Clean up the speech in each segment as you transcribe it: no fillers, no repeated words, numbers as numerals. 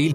Il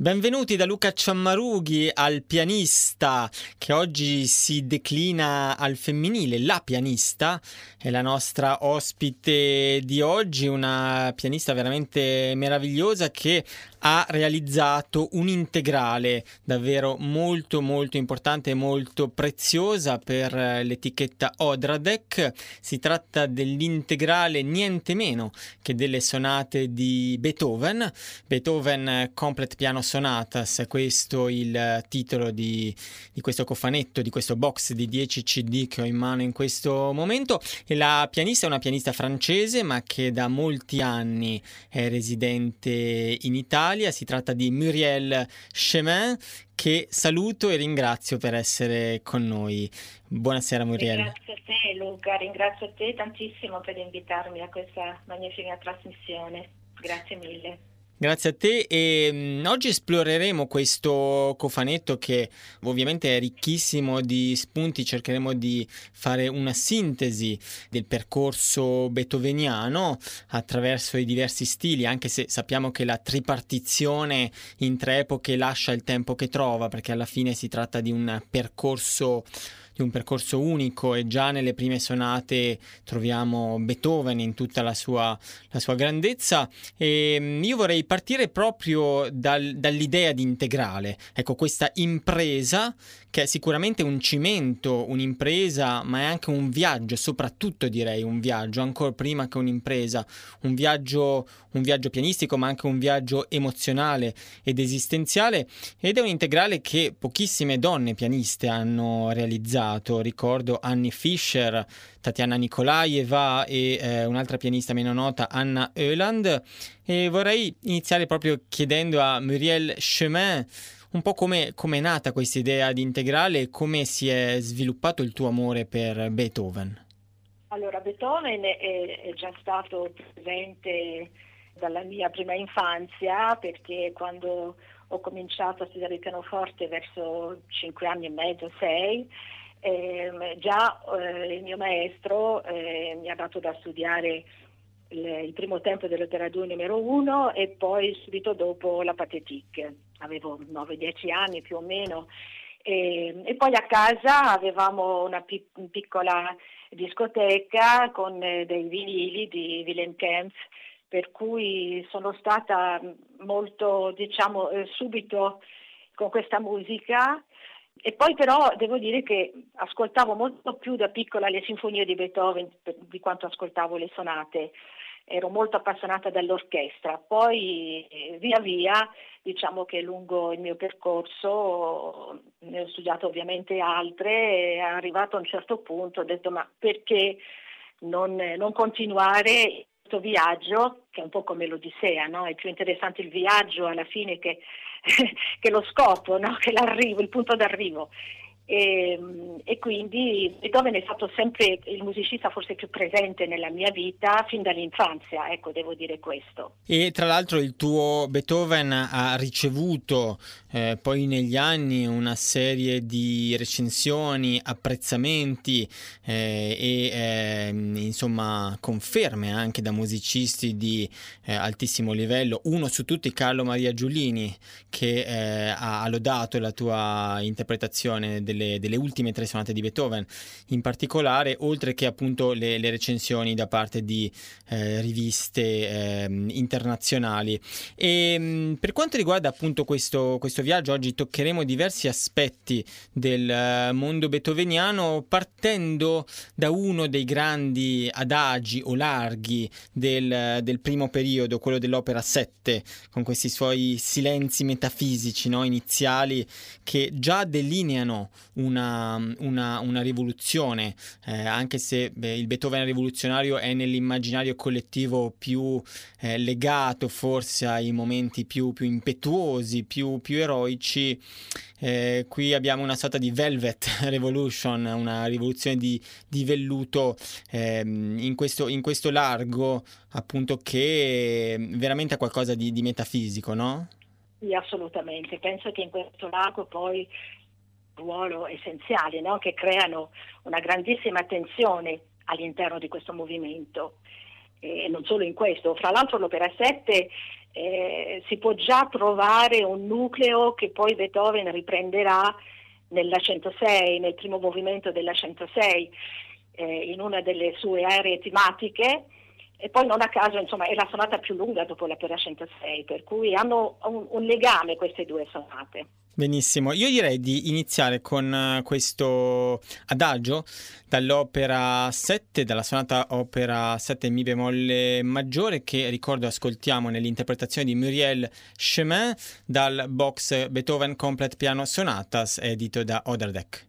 Benvenuti da Luca Ciammarughi al pianista, che oggi si declina al femminile. La pianista è la nostra ospite di oggi, una pianista veramente meravigliosa che ha realizzato un integrale davvero molto molto importante e molto preziosa per l'etichetta Odradek. Si tratta dell'integrale niente meno che delle sonate di Beethoven, Beethoven Complete Piano Sonatas, questo il titolo di questo cofanetto, di questo box di 10 CD che ho in mano in questo momento. E la pianista è una pianista francese, ma che da molti anni è residente in Italia. Si tratta di Muriel Chemin, che saluto e ringrazio per essere con noi. Buonasera Muriel. Grazie a te Luca, ringrazio te tantissimo per invitarmi a questa magnifica trasmissione. Grazie mille. Grazie a te, e oggi esploreremo questo cofanetto che ovviamente è ricchissimo di spunti. Cercheremo di fare una sintesi del percorso beethoveniano attraverso i diversi stili, anche se sappiamo che la tripartizione in tre epoche lascia il tempo che trova, perché alla fine si tratta di un percorso unico, e già nelle prime sonate troviamo Beethoven in tutta la sua grandezza. E io vorrei partire proprio dall'idea di integrale, ecco, questa impresa che è sicuramente un cimento, un'impresa, ma è anche un viaggio, soprattutto direi un viaggio, ancora prima che un'impresa, un viaggio pianistico, ma anche un viaggio emozionale ed esistenziale, ed è un integrale che pochissime donne pianiste hanno realizzato. Ricordo Annie Fischer, Tatiana Nicolaeva e un'altra pianista meno nota, Anna Öland. E vorrei iniziare proprio chiedendo a Muriel Chemin un po' come è nata questa idea di integrale e come si è sviluppato il tuo amore per Beethoven. Allora, Beethoven è già stato presente dalla mia prima infanzia, perché quando ho cominciato a studiare il pianoforte verso 5 anni e mezzo, 6. Il mio maestro mi ha dato da studiare il primo tempo dell'opera 2 numero 1 e poi subito dopo la Pathétique. Avevo 9-10 anni più o meno, e poi a casa avevamo una piccola discoteca con dei vinili di Wilhelm Kempf, per cui sono stata molto, subito con questa musica. E poi però devo dire che ascoltavo molto più da piccola le sinfonie di Beethoven di quanto ascoltavo le sonate. Ero molto appassionata dall'orchestra. Poi via via, che lungo il mio percorso ne ho studiato ovviamente altre, e arrivato a un certo punto ho detto: ma perché non continuare questo viaggio, che è un po' come l'Odissea, no? È più interessante il viaggio alla fine che lo scopo, no? Che l'arrivo, il punto d'arrivo. E quindi Beethoven è stato sempre il musicista forse più presente nella mia vita fin dall'infanzia, ecco, devo dire questo. E tra l'altro il tuo Beethoven ha ricevuto poi negli anni una serie di recensioni, apprezzamenti insomma conferme anche da musicisti di altissimo livello. Uno su tutti, Carlo Maria Giulini, che ha lodato la tua interpretazione del delle ultime tre sonate di Beethoven, in particolare, oltre che appunto le recensioni da parte di riviste internazionali. E per quanto riguarda appunto questo viaggio, oggi toccheremo diversi aspetti del mondo beethoveniano, partendo da uno dei grandi adagi o larghi del primo periodo, quello dell'opera 7, con questi suoi silenzi metafisici, no, iniziali, che già delineano una rivoluzione, anche se il Beethoven rivoluzionario è nell'immaginario collettivo più legato forse ai momenti più impetuosi, più eroici. Qui abbiamo una sorta di Velvet Revolution, una rivoluzione di velluto in questo largo, appunto, che veramente ha qualcosa di metafisico, no? Sì, assolutamente. Penso che in questo largo poi ruolo essenziale, no? Che creano una grandissima tensione all'interno di questo movimento, e non solo in questo. Fra l'altro l'opera 7 si può già trovare un nucleo che poi Beethoven riprenderà nella 106, nel primo movimento della 106, in una delle sue aree tematiche, e poi non a caso, insomma, è la sonata più lunga dopo l'opera 106, per cui hanno un legame queste due sonate. Benissimo, io direi di iniziare con questo adagio dall'opera 7, dalla sonata opera 7 mi bemolle maggiore, che ricordo ascoltiamo nell'interpretazione di Muriel Chemin dal box Beethoven Complete Piano Sonatas, edito da Odradek.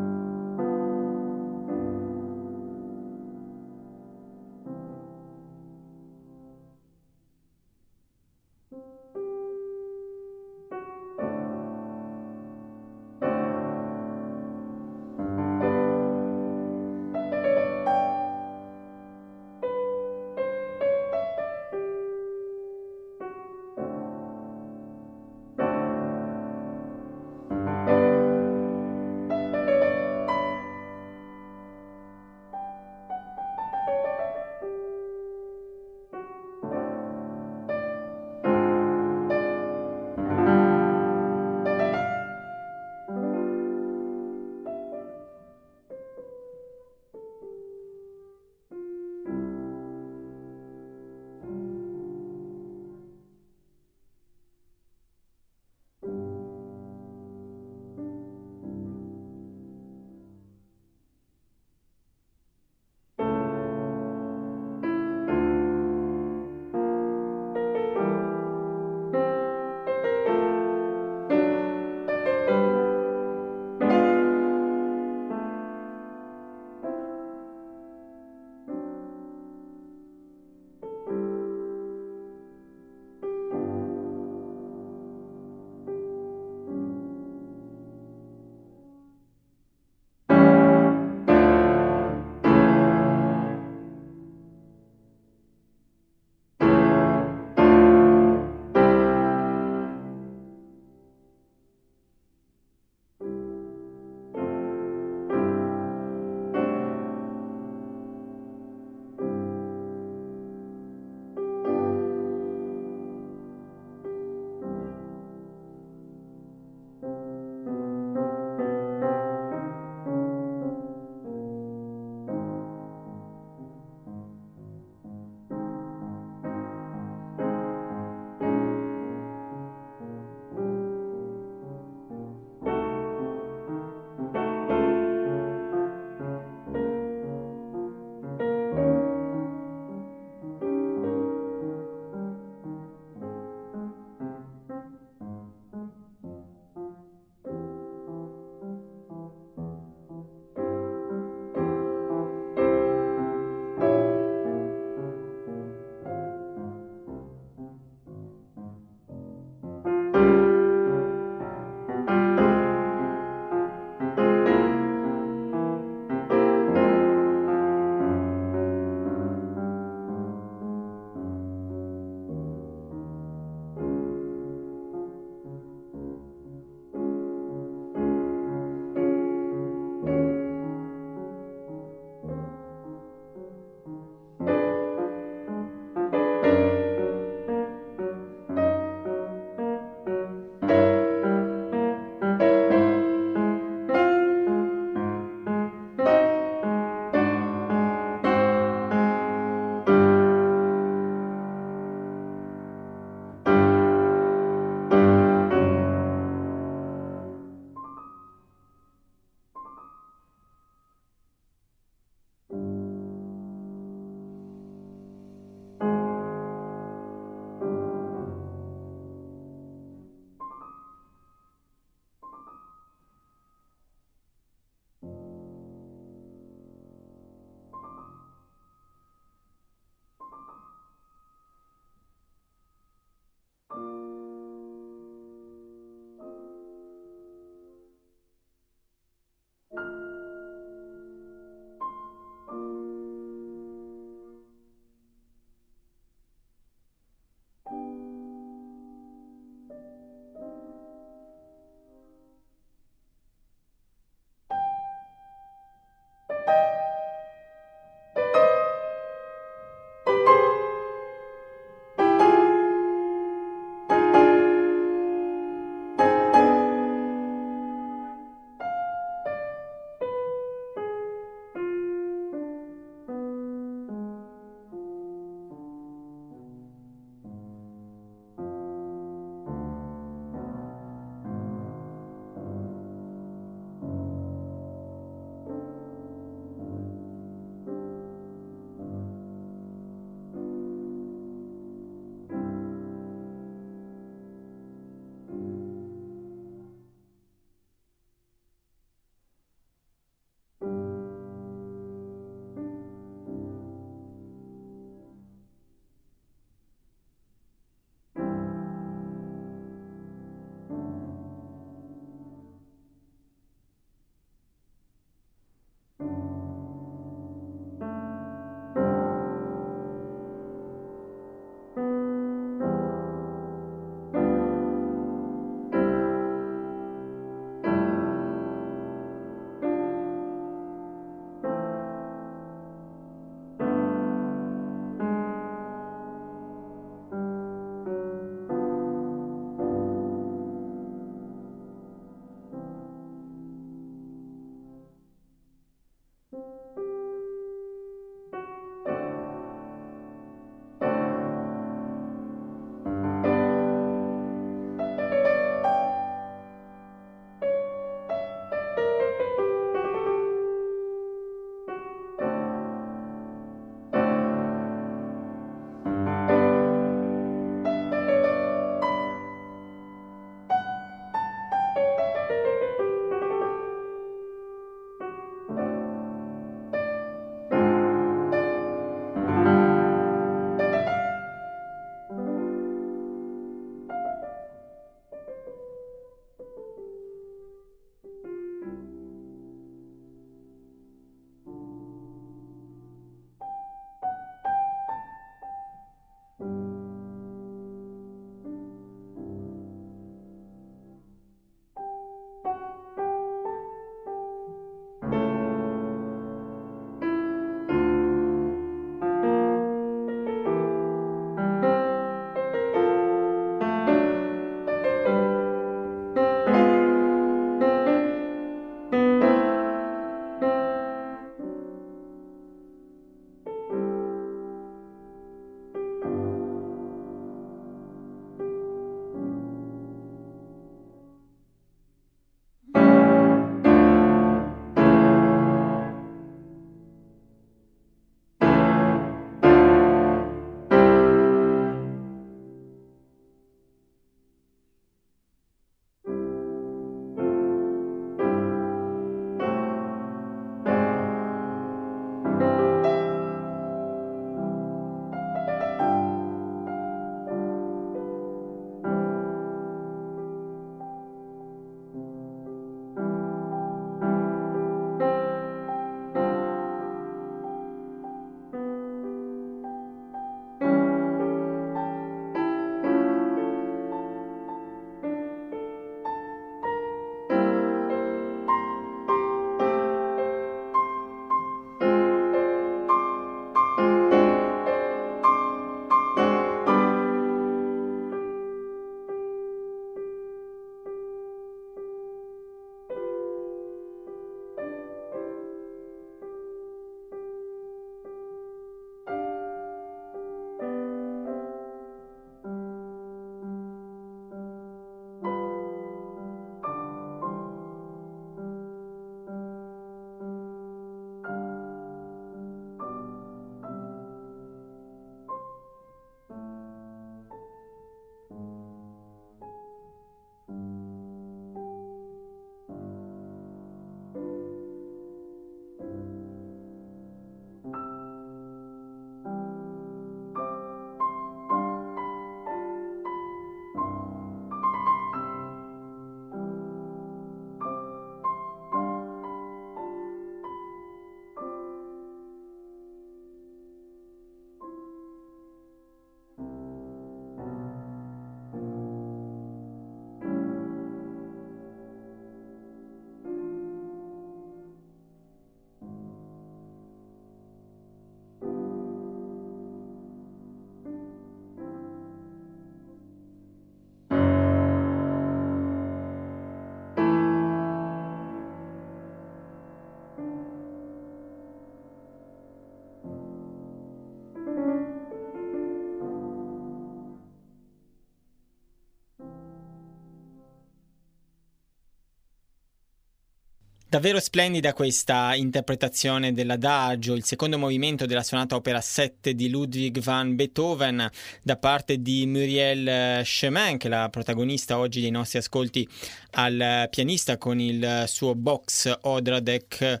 Davvero splendida questa interpretazione dell'adagio, il secondo movimento della sonata opera 7 di Ludwig van Beethoven da parte di Muriel Chemin, che è la protagonista oggi dei nostri ascolti al pianista con il suo box Odradek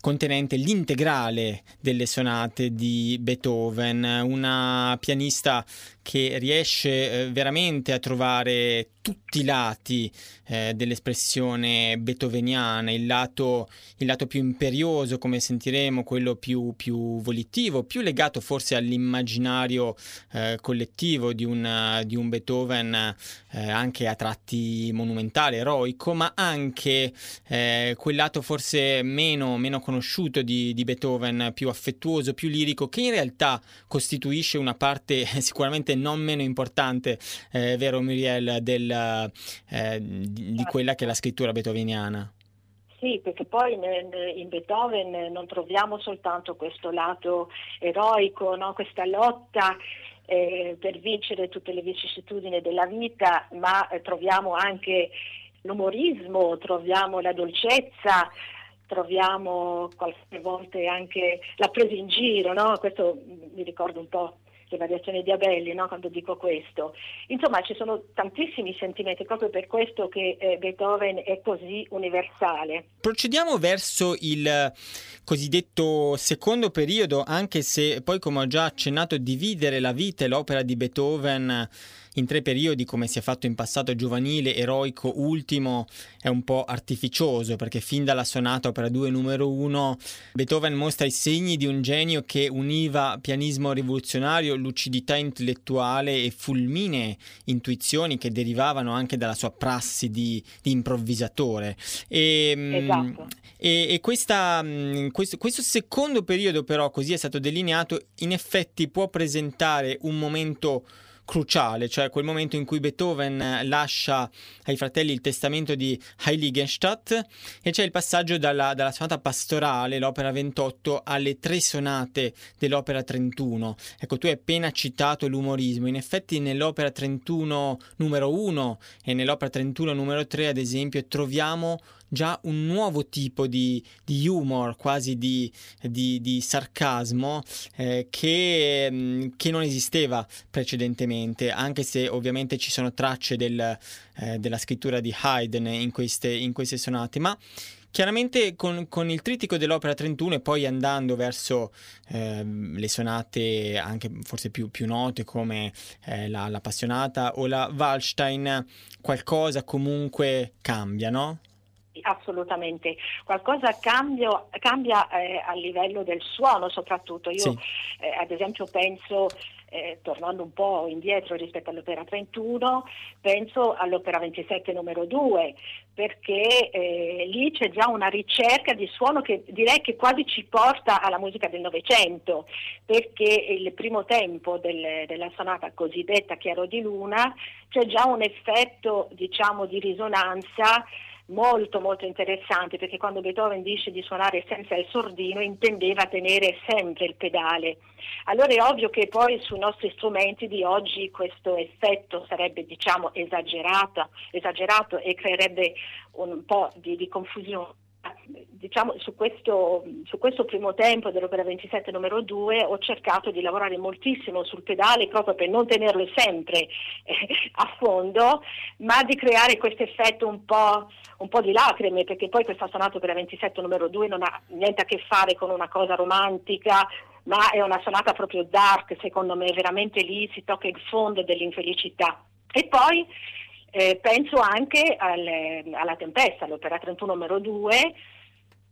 contenente l'integrale delle sonate di Beethoven, una pianista che riesce veramente a trovare tutti i lati dell'espressione beethoveniana, il lato più imperioso, come sentiremo, quello più volitivo, più legato forse all'immaginario collettivo di un Beethoven anche a tratti monumentale, eroico, ma anche quel lato forse meno conosciuto di Beethoven, più affettuoso, più lirico, che in realtà costituisce una parte sicuramente non meno importante, vero Muriel, di quella che è la scrittura beethoveniana. Sì, perché poi in Beethoven non troviamo soltanto questo lato eroico, no? Questa lotta per vincere tutte le vicissitudini della vita, ma troviamo anche l'umorismo, troviamo la dolcezza, troviamo qualche volta anche la presa in giro, no? Questo mi ricorda un po' le variazioni di Abelli, no? Quando dico questo, insomma, ci sono tantissimi sentimenti, proprio per questo che Beethoven è così universale. Procediamo verso il cosiddetto secondo periodo, anche se poi, come ho già accennato, dividere la vita e l'opera di Beethoven in tre periodi, come si è fatto in passato, giovanile, eroico, ultimo, è un po' artificioso, perché fin dalla sonata opera 2 numero 1 Beethoven mostra i segni di un genio che univa pianismo rivoluzionario, lucidità intellettuale e fulminee intuizioni che derivavano anche dalla sua prassi di improvvisatore. Esatto. E questo secondo periodo, però, così è stato delineato, in effetti può presentare un momento cruciale, cioè quel momento in cui Beethoven lascia ai fratelli il testamento di Heiligenstadt, e c'è il passaggio dalla sonata pastorale, l'opera 28, alle tre sonate dell'opera 31. Ecco, tu hai appena citato l'umorismo, in effetti nell'opera 31 numero 1 e nell'opera 31 numero 3, ad esempio, troviamo già un nuovo tipo di humor, quasi di sarcasmo che non esisteva precedentemente, anche se ovviamente ci sono tracce della scrittura di Haydn in queste sonate, ma chiaramente con il trittico dell'opera 31 e poi andando verso le sonate anche forse più note come la Passionata o la Wallenstein, qualcosa comunque cambia, no? Assolutamente, qualcosa cambia a livello del suono soprattutto. Io sì. Ad esempio penso, tornando un po' indietro rispetto all'opera 31, penso all'opera 27 numero 2, perché lì c'è già una ricerca di suono che direi che quasi ci porta alla musica del Novecento, perché il primo tempo della sonata cosiddetta Chiaro di Luna c'è già un effetto, diciamo, di risonanza molto molto interessante, perché quando Beethoven dice di suonare senza il sordino intendeva tenere sempre il pedale. Allora è ovvio che poi sui nostri strumenti di oggi questo effetto sarebbe, diciamo, esagerato e creerebbe un po' di confusione. Diciamo, su questo primo tempo dell'opera 27 numero 2 ho cercato di lavorare moltissimo sul pedale, proprio per non tenerlo sempre a fondo, ma di creare questo effetto un po' di lacrime, perché poi questa sonata opera 27 numero 2 non ha niente a che fare con una cosa romantica, ma è una sonata proprio dark, secondo me, veramente lì si tocca il fondo dell'infelicità. E poi penso anche alla Tempesta, l'opera 31 numero 2,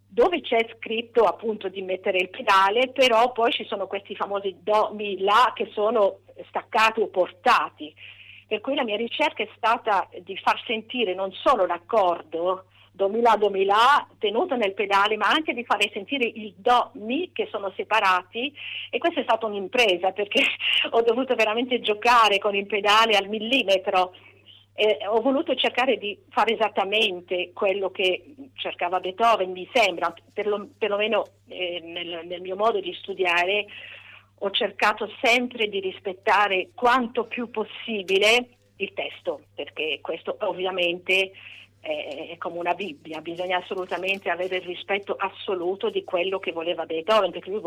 dove c'è scritto appunto di mettere il pedale, però poi ci sono questi famosi do, mi, la che sono staccati o portati. Per cui la mia ricerca è stata di far sentire non solo l'accordo do mi la, do mi la tenuto nel pedale, ma anche di fare sentire il do mi che sono separati, e questa è stata un'impresa, perché ho dovuto veramente giocare con il pedale al millimetro. Ho voluto cercare di fare esattamente quello che cercava Beethoven, mi sembra, perlomeno nel mio modo di studiare ho cercato sempre di rispettare quanto più possibile il testo, perché questo ovviamente è come una Bibbia, bisogna assolutamente avere il rispetto assoluto di quello che voleva Beethoven, perché lui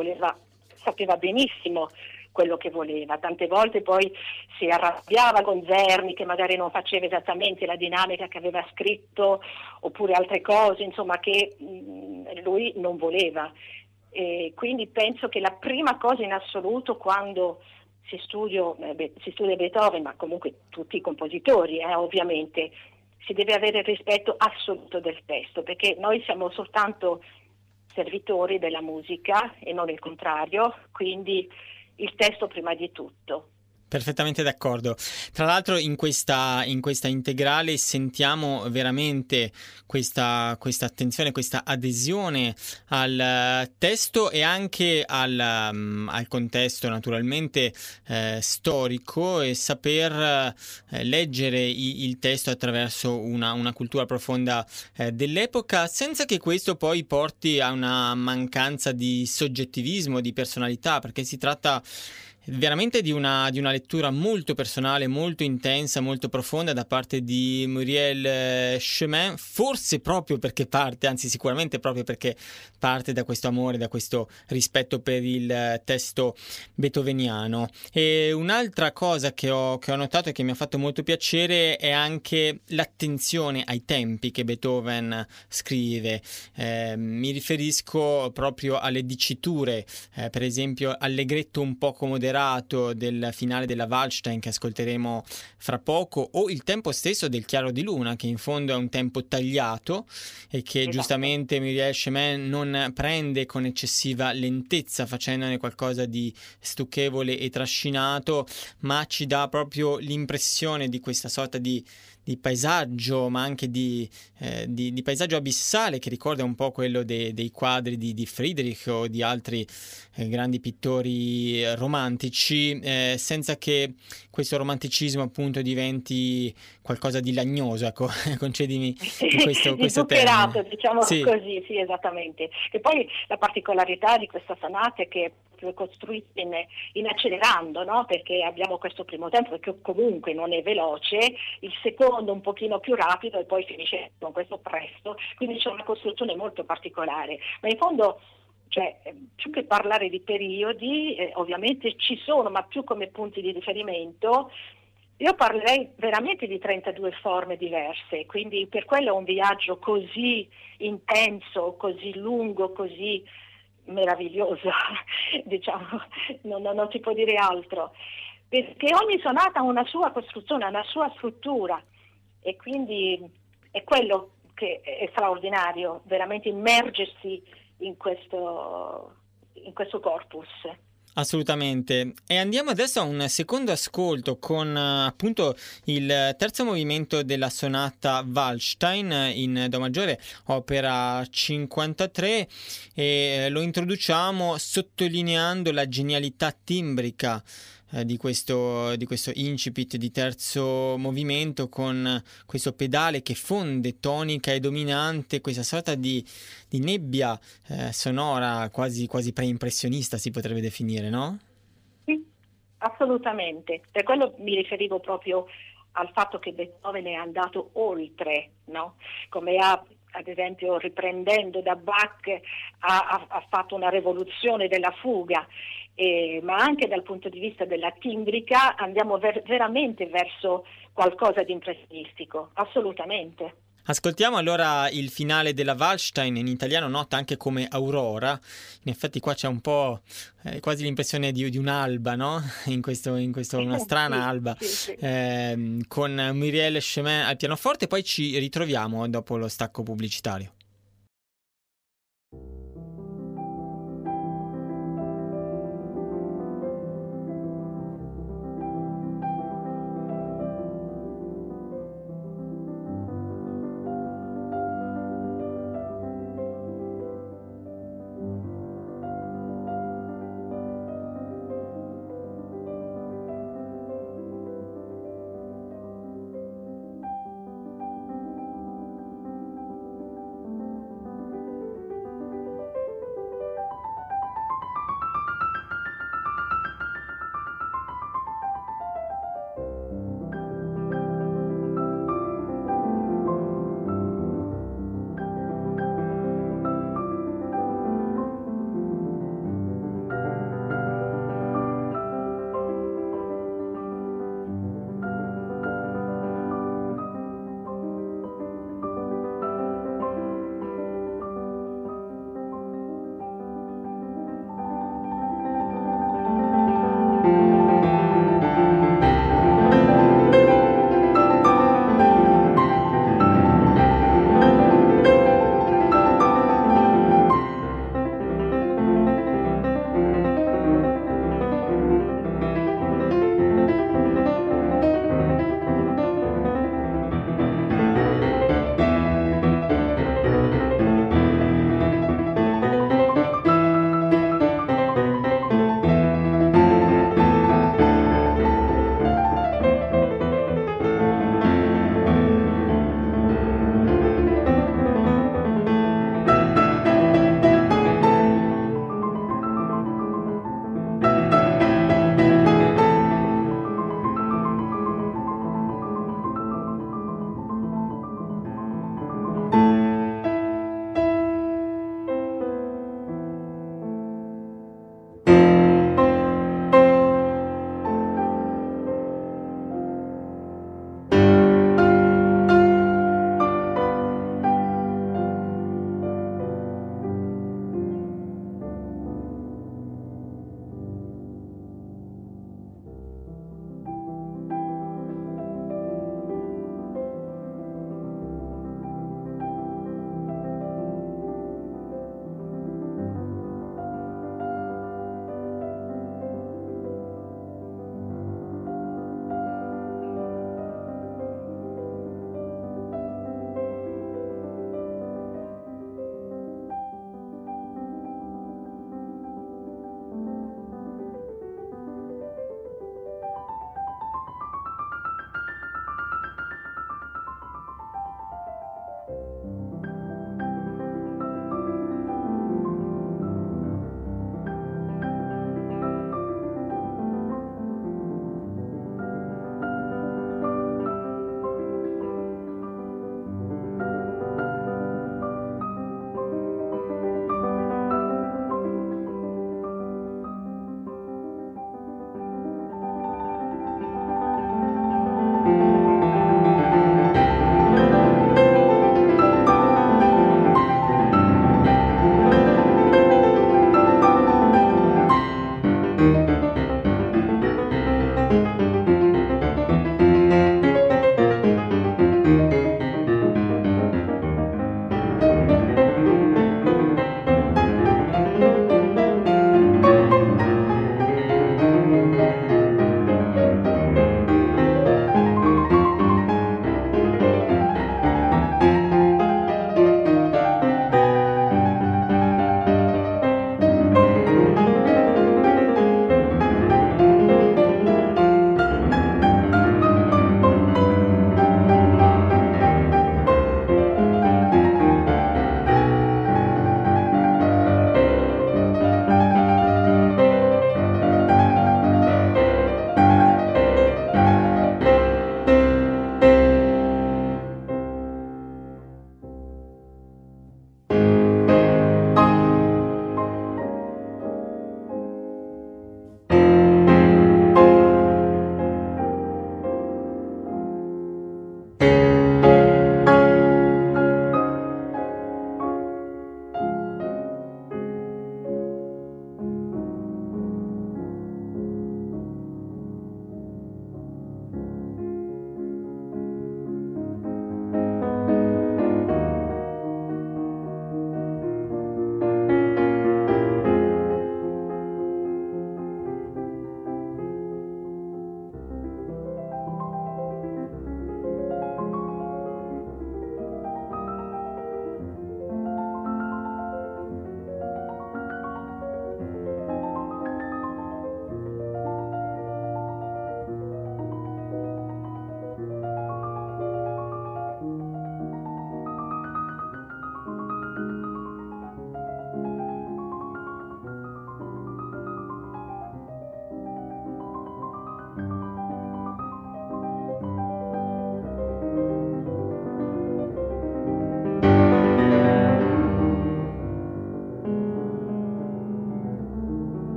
sapeva benissimo quello che voleva. Tante volte poi si arrabbiava con Zerni che magari non faceva esattamente la dinamica che aveva scritto, oppure altre cose, insomma, che lui non voleva. E quindi penso che la prima cosa in assoluto quando si studia Beethoven, ma comunque tutti i compositori, ovviamente, si deve avere il rispetto assoluto del testo, perché noi siamo soltanto servitori della musica e non il contrario, quindi il testo prima di tutto. Perfettamente d'accordo. Tra l'altro in questa integrale sentiamo veramente questa attenzione, questa adesione al testo e anche al contesto naturalmente storico, e saper leggere il testo attraverso una cultura profonda dell'epoca, senza che questo poi porti a una mancanza di soggettivismo, di personalità, perché si tratta veramente di una lettura molto personale, molto intensa, molto profonda da parte di Muriel Chemin, forse proprio perché parte, anzi sicuramente proprio perché parte da questo amore, da questo rispetto per il testo beethoveniano. E un'altra cosa che ho notato e che mi ha fatto molto piacere è anche l'attenzione ai tempi che Beethoven scrive. Mi riferisco proprio alle diciture, per esempio allegretto un poco moderato del finale della Waldstein che ascolteremo fra poco, o il tempo stesso del Chiaro di Luna, che in fondo è un tempo tagliato e che giustamente Muriel Chemin non prende con eccessiva lentezza, facendone qualcosa di stucchevole e trascinato, ma ci dà proprio l'impressione di questa sorta di paesaggio, ma anche di paesaggio abissale, che ricorda un po' quello dei quadri di Friedrich o di altri grandi pittori romantici, senza che questo romanticismo appunto diventi qualcosa di lagnoso, ecco, concedimi questo termine. Superato, diciamo sì. Così, sì, esattamente. E poi la particolarità di questa sonata è che costruite in accelerando, no? Perché abbiamo questo primo tempo che comunque non è veloce, il secondo un pochino più rapido e poi finisce con questo presto, quindi c'è una costruzione molto particolare, ma in fondo, cioè, più che parlare di periodi, ovviamente ci sono, ma più come punti di riferimento io parlerei veramente di 32 forme diverse, quindi per quello è un viaggio così intenso, così lungo, così meravigliosa, diciamo, non si può dire altro, perché ogni sonata ha una sua costruzione, una sua struttura, e quindi è quello che è straordinario, veramente immergersi in questo corpus. Assolutamente. E andiamo adesso a un secondo ascolto con appunto il terzo movimento della sonata Waldstein in Do maggiore, opera 53, e lo introduciamo sottolineando la genialità timbrica di questo incipit di terzo movimento, con questo pedale che fonde tonica e dominante, questa sorta di nebbia sonora quasi preimpressionista si potrebbe definire, no? Sì, assolutamente. Per quello mi riferivo proprio al fatto che Beethoven è andato oltre, no? Come ad esempio, riprendendo da Bach, ha fatto una rivoluzione della fuga, ma anche dal punto di vista della timbrica andiamo veramente verso qualcosa di impressionistico, assolutamente. Ascoltiamo allora il finale della Waldstein, in italiano nota anche come Aurora. In effetti qua c'è un po' quasi l'impressione di un'alba, no? In questo una strana alba, con Muriel Chemin al pianoforte. Poi ci ritroviamo dopo lo stacco pubblicitario.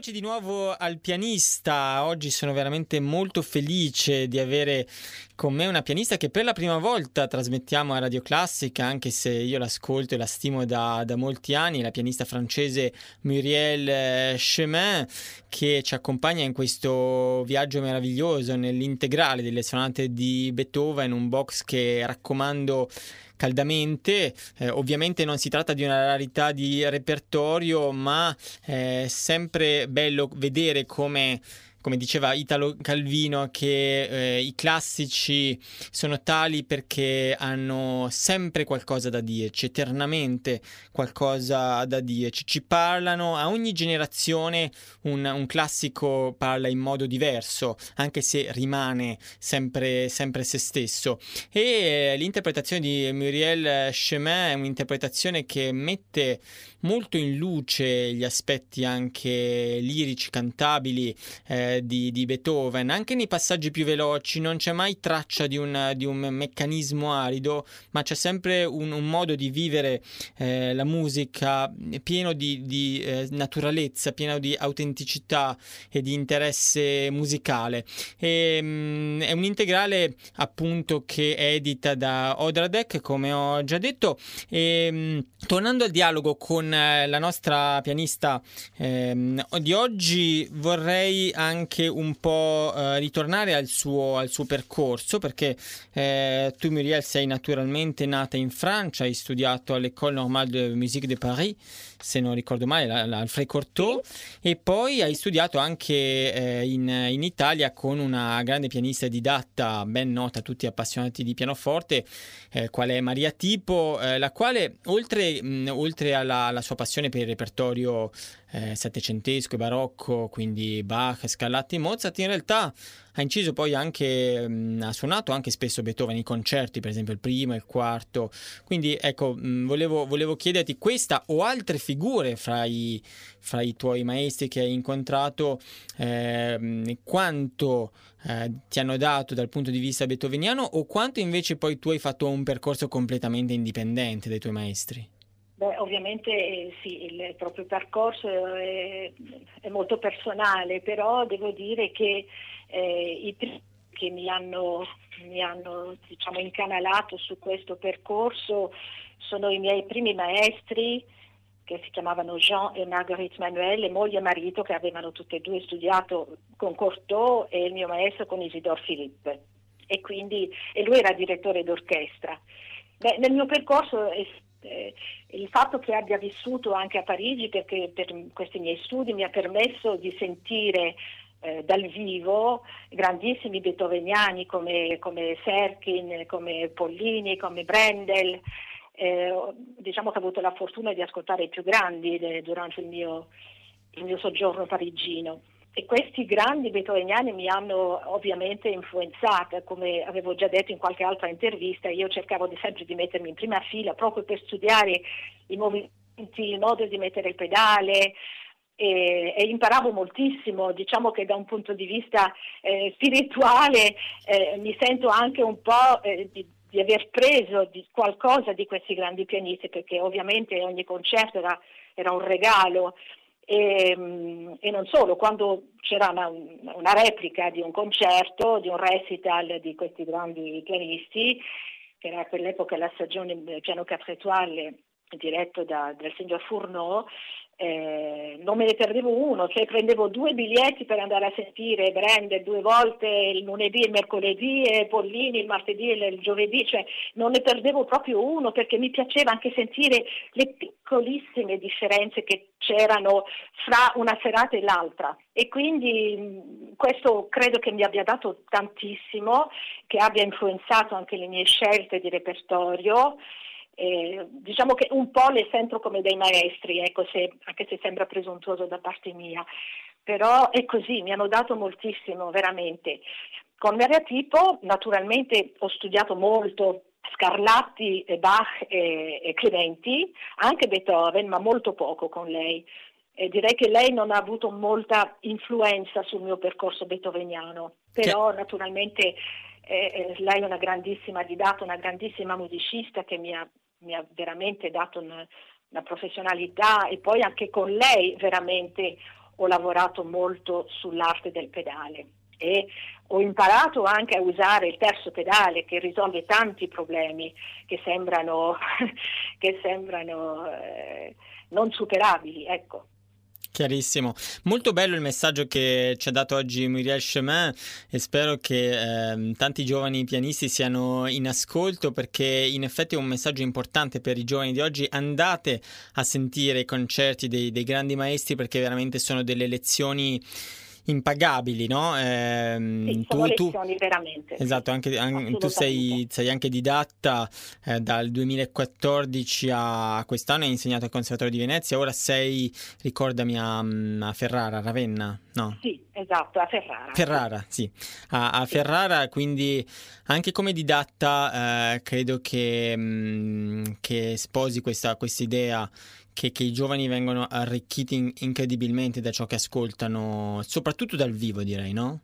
Eccoci di nuovo al pianista. Oggi sono veramente molto felice di avere con me una pianista che per la prima volta trasmettiamo a Radio Classica, anche se io l'ascolto e la stimo da molti anni, la pianista francese Muriel Chemin, che ci accompagna in questo viaggio meraviglioso nell'integrale delle sonate di Beethoven, un box che raccomando caldamente. Ovviamente non si tratta di una rarità di repertorio, ma è sempre bello vedere come diceva Italo Calvino, che i classici sono tali perché hanno sempre qualcosa da dirci, eternamente qualcosa da dirci. Ci parlano, a ogni generazione un classico parla in modo diverso, anche se rimane sempre se stesso. E l'interpretazione di Muriel Chemin è un'interpretazione che mette molto in luce gli aspetti anche lirici, cantabili, di Beethoven. Anche nei passaggi più veloci non c'è mai traccia di un meccanismo arido, ma c'è sempre un modo di vivere la musica pieno di naturalezza, pieno di autenticità e di interesse musicale. È un integrale, appunto, che è edita da Odradek, come ho già detto. Tornando al dialogo con la nostra pianista di oggi, vorrei anche un po' ritornare al suo percorso, perché tu, Muriel, sei naturalmente nata in Francia, hai studiato all'École Normale de Musique de Paris, se non ricordo male, l'Alfred Cortot, e poi hai studiato anche in Italia con una grande pianista e didatta ben nota a tutti appassionati di pianoforte, qual è Maria Tipo, la quale, oltre alla sua passione per il repertorio settecentesco e barocco, quindi Bach, Scarlatti e Mozart, in realtà ha inciso poi anche, ha suonato anche spesso Beethoven in concerti, per esempio il primo e il quarto. Quindi ecco, volevo chiederti questa o altre figure fra i tuoi maestri che hai incontrato, quanto ti hanno dato dal punto di vista beethoveniano, o quanto invece poi tu hai fatto un percorso completamente indipendente dai tuoi maestri? Beh, ovviamente sì, il proprio percorso è molto personale, però devo dire che i primi che mi hanno diciamo incanalato su questo percorso sono i miei primi maestri, che si chiamavano Jean e Marguerite Manuel, e moglie e marito, che avevano tutte e due studiato con Cortot, e il mio maestro con Isidore Philippe, e lui era direttore d'orchestra. Beh, nel mio percorso il fatto che abbia vissuto anche a Parigi, perché per questi miei studi mi ha permesso di sentire dal vivo grandissimi beethoveniani come Serkin, come Pollini, come Brendel. Diciamo che ho avuto la fortuna di ascoltare i più grandi durante il mio soggiorno parigino, e questi grandi beethoveniani mi hanno ovviamente influenzata. Come avevo già detto in qualche altra intervista, io cercavo sempre di mettermi in prima fila proprio per studiare i movimenti, il modo di mettere il pedale, e imparavo moltissimo. Diciamo che da un punto di vista spirituale mi sento anche un po' di aver preso qualcosa di questi grandi pianisti, perché ovviamente ogni concerto era un regalo. E non solo, quando c'era una replica di un concerto, di un recital di questi grandi pianisti, che era a quell'epoca la stagione piano cattedrale diretto dal signor Fournier, non me ne perdevo uno, cioè prendevo due biglietti per andare a sentire Brendel due volte, il lunedì e il mercoledì, e Pollini il martedì e il giovedì, cioè non ne perdevo proprio uno, perché mi piaceva anche sentire le piccolissime differenze che c'erano fra una serata e l'altra. E quindi questo credo che mi abbia dato tantissimo, che abbia influenzato anche le mie scelte di repertorio. Diciamo che un po' le sento come dei maestri, ecco, anche se sembra presuntuoso da parte mia, però è così, mi hanno dato moltissimo veramente. Con Maria Tipo naturalmente ho studiato molto Scarlatti, Bach e Clementi, anche Beethoven, ma molto poco con lei. Direi che lei non ha avuto molta influenza sul mio percorso beethoveniano, però naturalmente lei è una grandissima didatta, una grandissima musicista, che mi ha veramente dato una professionalità, e poi anche con lei veramente ho lavorato molto sull'arte del pedale e ho imparato anche a usare il terzo pedale, che risolve tanti problemi che sembrano non superabili, ecco. Chiarissimo, molto bello il messaggio che ci ha dato oggi Muriel Chemin, e spero che tanti giovani pianisti siano in ascolto, perché in effetti è un messaggio importante per i giovani di oggi. Andate a sentire i concerti dei grandi maestri, perché veramente sono delle lezioni impagabili, no? Sì, tu veramente. Esatto, anche tu sei anche didatta dal 2014 a quest'anno, hai insegnato al Conservatorio di Venezia, ora sei, ricordami, a Ferrara, Ravenna, no? Sì, esatto, a Ferrara. Ferrara, sì. A sì. Ferrara, quindi anche come didatta credo che sposi questa idea che i giovani vengono arricchiti incredibilmente da ciò che ascoltano, soprattutto dal vivo, direi, no?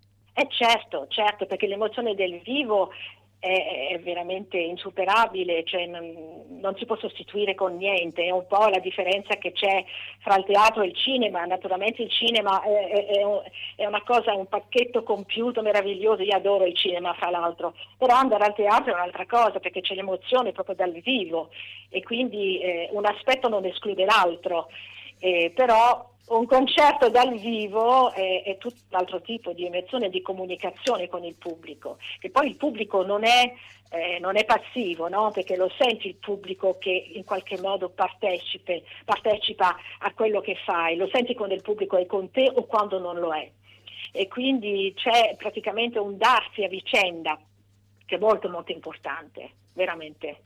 Certo, perché l'emozione del vivo è veramente insuperabile, cioè non si può sostituire con niente. È un po' la differenza che c'è fra il teatro e il cinema. Naturalmente il cinema è una cosa, un pacchetto compiuto meraviglioso, io adoro il cinema fra l'altro, però andare al teatro è un'altra cosa, perché c'è l'emozione proprio dal vivo e quindi un aspetto non esclude l'altro, però un concerto dal vivo è tutto un altro tipo di emozione e di comunicazione con il pubblico, che poi il pubblico non è passivo, no? Perché lo senti il pubblico che in qualche modo partecipa a quello che fai, lo senti quando il pubblico è con te o quando non lo è, e quindi c'è praticamente un darsi a vicenda che è molto molto importante, veramente.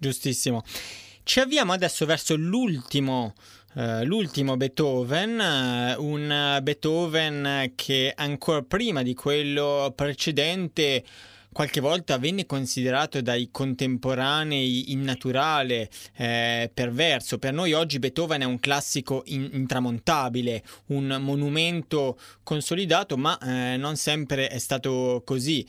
Giustissimo. Ci avviamo adesso verso l'ultimo Beethoven, un Beethoven che ancora prima di quello precedente qualche volta venne considerato dai contemporanei innaturale, perverso. Per noi oggi Beethoven è un classico intramontabile, un monumento consolidato, ma non sempre è stato così.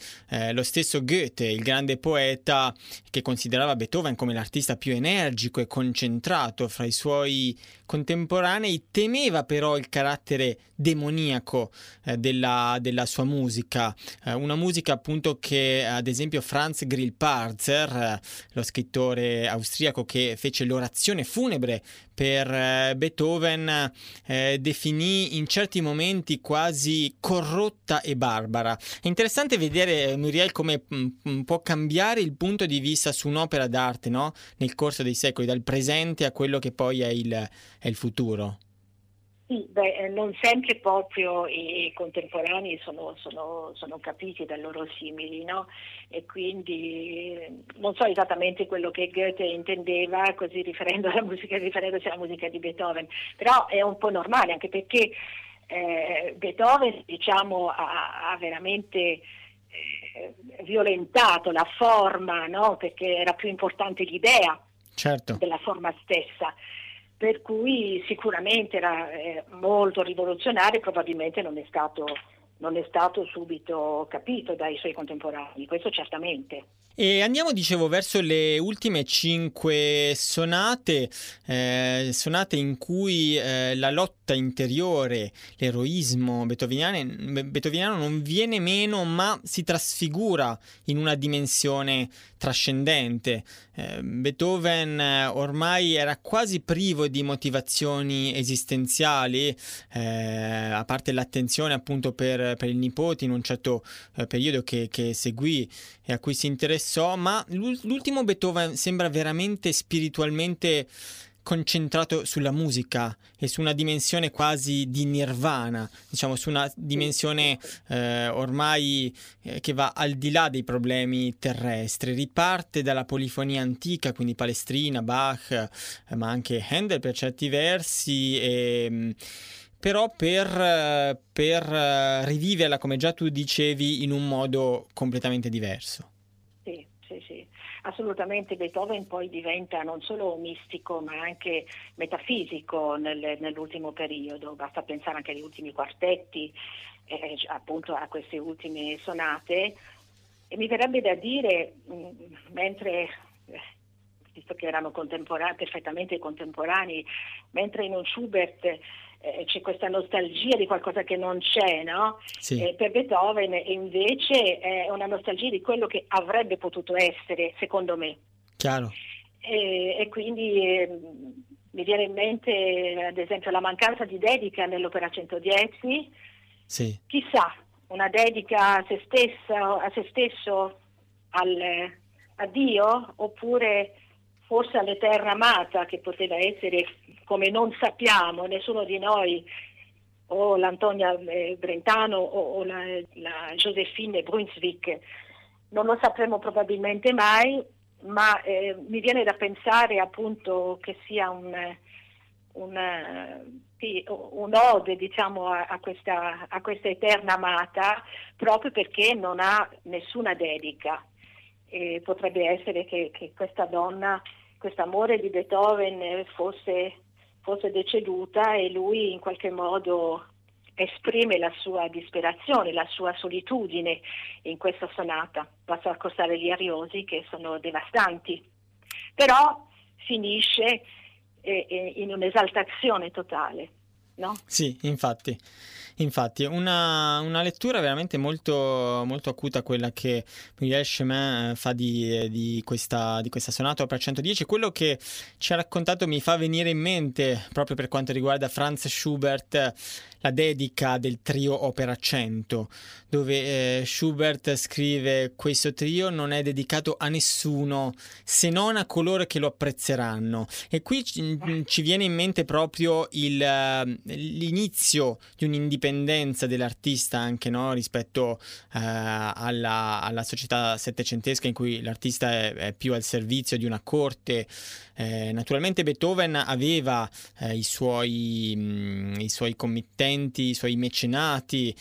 Lo stesso Goethe, il grande poeta, che considerava Beethoven come l'artista più energico e concentrato fra i suoi contemporanei, temeva però il carattere demoniaco della sua musica, una musica appunto che ad esempio Franz Grillparzer, lo scrittore austriaco che fece l'orazione funebre per Beethoven, definì in certi momenti quasi corrotta e barbara. È interessante vedere, Muriel, come può cambiare il punto di vista su un'opera d'arte, no? Nel corso dei secoli, dal presente a quello che poi è il futuro. Sì, non sempre proprio i contemporanei sono capiti dai loro simili, no? E quindi non so esattamente quello che Goethe intendeva, così riferendosi alla musica di Beethoven, però è un po' normale, anche perché Beethoven, diciamo, ha veramente violentato la forma, no? Perché era più importante l'idea, certo, della forma stessa. Per cui sicuramente era molto rivoluzionario, probabilmente non è stato subito capito dai suoi contemporanei, questo certamente. E andiamo, dicevo, verso le ultime 5 sonate, sonate in cui la lotta interiore, l'eroismo beethoveniano non viene meno, ma si trasfigura in una dimensione trascendente. Beethoven ormai era quasi privo di motivazioni esistenziali, a parte l'attenzione appunto per il nipote in un certo periodo che seguì e a cui si interessò, ma l'ultimo Beethoven sembra veramente spiritualmente concentrato sulla musica e su una dimensione quasi di nirvana, diciamo, su una dimensione ormai che va al di là dei problemi terrestri. Riparte dalla polifonia antica, quindi Palestrina, Bach, ma anche Handel per certi versi, però per riviverla, come già tu dicevi, in un modo completamente diverso. Sì, assolutamente. Beethoven poi diventa non solo mistico ma anche metafisico nell'ultimo periodo, basta pensare anche agli ultimi quartetti, appunto a queste ultime sonate, e mi verrebbe da dire, mentre, visto che erano perfettamente contemporanei, mentre in un Schubert c'è questa nostalgia di qualcosa che non c'è, no? Sì. Per Beethoven invece è una nostalgia di quello che avrebbe potuto essere, secondo me. Chiaro. E quindi mi viene in mente ad esempio la mancanza di dedica nell'opera 110. Sì. Chissà, una dedica a se stessa, a se stesso, a Dio, oppure forse all'eterna amata, che poteva essere, come non sappiamo, nessuno di noi, o l'Antonia Brentano o la Josephine Brunswick, non lo sapremo probabilmente mai, ma mi viene da pensare appunto che sia un'ode, diciamo, a questa eterna amata, proprio perché non ha nessuna dedica. Potrebbe essere che questa donna, questo amore di Beethoven fosse deceduta, e lui in qualche modo esprime la sua disperazione, la sua solitudine in questa sonata. Basta accostare gli ariosi, che sono devastanti, però finisce in un'esaltazione totale. No? Sì, infatti una lettura veramente molto, molto acuta, quella che Muriel Chemin fa di questa sonata opera 110. Quello che ci ha raccontato mi fa venire in mente, proprio per quanto riguarda Franz Schubert, la dedica del trio opera 100, dove Schubert scrive: questo trio non è dedicato a nessuno se non a coloro che lo apprezzeranno. E qui ci viene in mente proprio l'inizio di un'indipendenza dell'artista, anche, no? Rispetto alla società settecentesca, in cui l'artista è più al servizio di una corte. Naturalmente Beethoven aveva i suoi committenti, i suoi mecenati,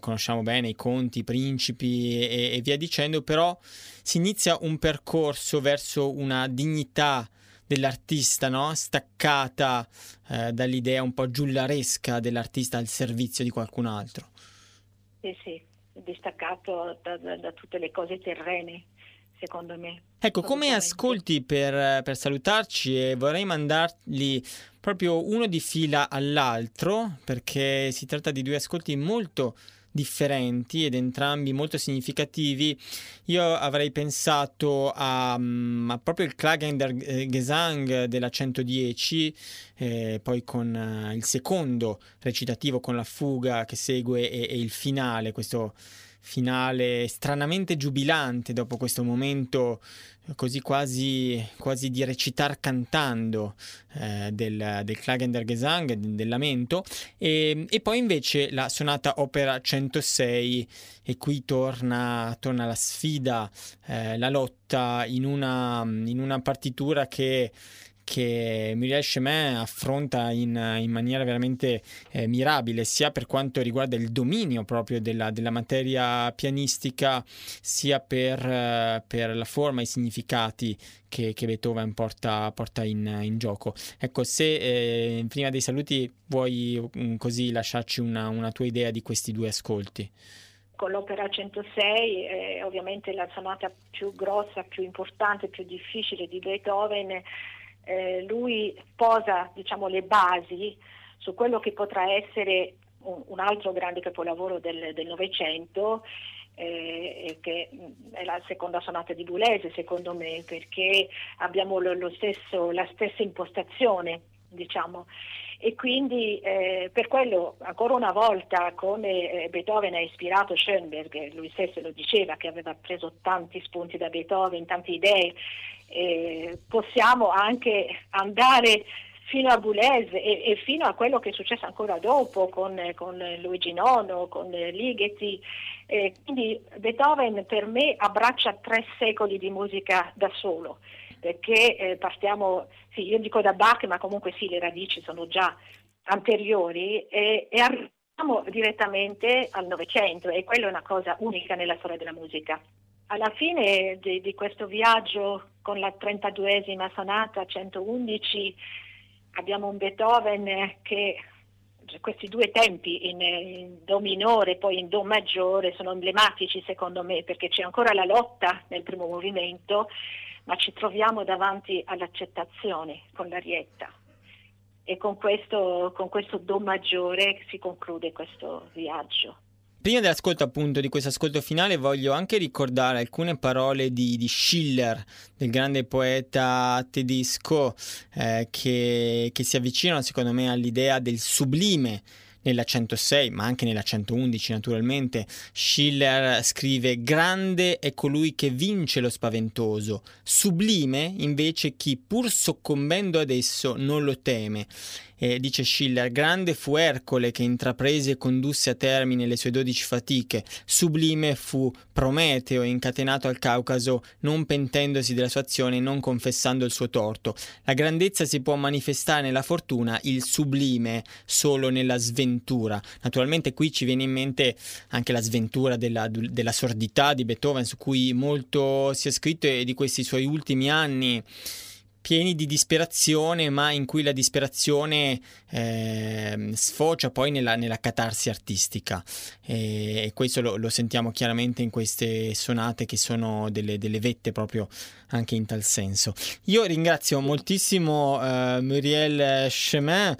conosciamo bene i conti, i principi e via dicendo, però si inizia un percorso verso una dignità dell'artista, no? Staccata dall'idea un po' giullaresca dell'artista al servizio di qualcun altro. Sì, distaccato da tutte le cose terrene, secondo me. Ecco, come ascolti per salutarci, e vorrei mandarli proprio uno di fila all'altro, perché si tratta di due ascolti molto differenti ed entrambi molto significativi. Io avrei pensato a proprio il Klagender Gesang della 110, poi con il secondo recitativo, con la fuga che segue e il finale, questo finale stranamente giubilante dopo questo momento così quasi di recitar cantando del Klagender Gesang, del lamento, e poi invece la sonata opera 106, e qui torna la sfida, la lotta in una partitura che Muriel Chemin affronta in maniera veramente mirabile, sia per quanto riguarda il dominio proprio della materia pianistica, sia per la forma e i significati che Beethoven porta in gioco. Ecco, se prima dei saluti vuoi così lasciarci una tua idea di questi due ascolti. Con l'opera 106 ovviamente la sonata più grossa, più importante, più difficile di Beethoven. Lui posa, diciamo, le basi su quello che potrà essere un altro grande capolavoro del Novecento, che è la seconda sonata di Boulez, secondo me, perché abbiamo la stessa impostazione, diciamo, e quindi per quello, ancora una volta, come Beethoven ha ispirato Schoenberg, lui stesso lo diceva che aveva preso tanti spunti da Beethoven, tante idee, possiamo anche andare fino a Boulez e fino a quello che è successo ancora dopo con Luigi Nono, con Ligeti, quindi Beethoven per me abbraccia 3 secoli di musica da solo, perché partiamo, sì, io dico da Bach, ma comunque sì, le radici sono già anteriori, e arriviamo direttamente al Novecento, e quella è una cosa unica nella storia della musica. Alla fine di questo viaggio, con la 32esima sonata 111, abbiamo un Beethoven che questi due tempi, in do minore e poi in do maggiore, sono emblematici, secondo me, perché c'è ancora la lotta nel primo movimento, ma ci troviamo davanti all'accettazione con l'arietta, e con questo do maggiore si conclude questo viaggio. Prima dell'ascolto, appunto, di questo ascolto finale, voglio anche ricordare alcune parole di Schiller, del grande poeta tedesco, che si avvicinano secondo me all'idea del sublime. Nella 106, ma anche nella 111 naturalmente, Schiller scrive: «Grande è colui che vince lo spaventoso, sublime invece chi, pur soccombendo ad esso, non lo teme». Dice Schiller: «Grande fu Ercole che intraprese e condusse a termine le sue 12 fatiche, sublime fu Prometeo incatenato al Caucaso, non pentendosi della sua azione e non confessando il suo torto. La grandezza si può manifestare nella fortuna, il sublime solo nella sventura». Naturalmente qui ci viene in mente anche la sventura della sordità di Beethoven, su cui molto si è scritto, e di questi suoi ultimi anni pieni di disperazione, ma in cui la disperazione sfocia poi nella catarsi artistica, e questo lo sentiamo chiaramente in queste sonate, che sono delle vette proprio anche in tal senso. Io ringrazio moltissimo Muriel Chemin,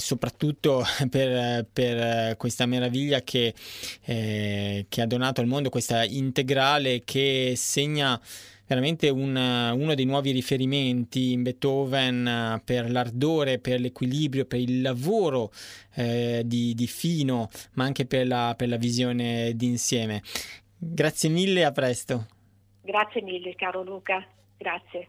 soprattutto per questa meraviglia che ha donato al mondo, questa integrale che segna veramente uno dei nuovi riferimenti in Beethoven per l'ardore, per l'equilibrio, per il lavoro di fino, ma anche per la visione d'insieme. Grazie mille, a presto. Grazie mille, caro Luca. Grazie.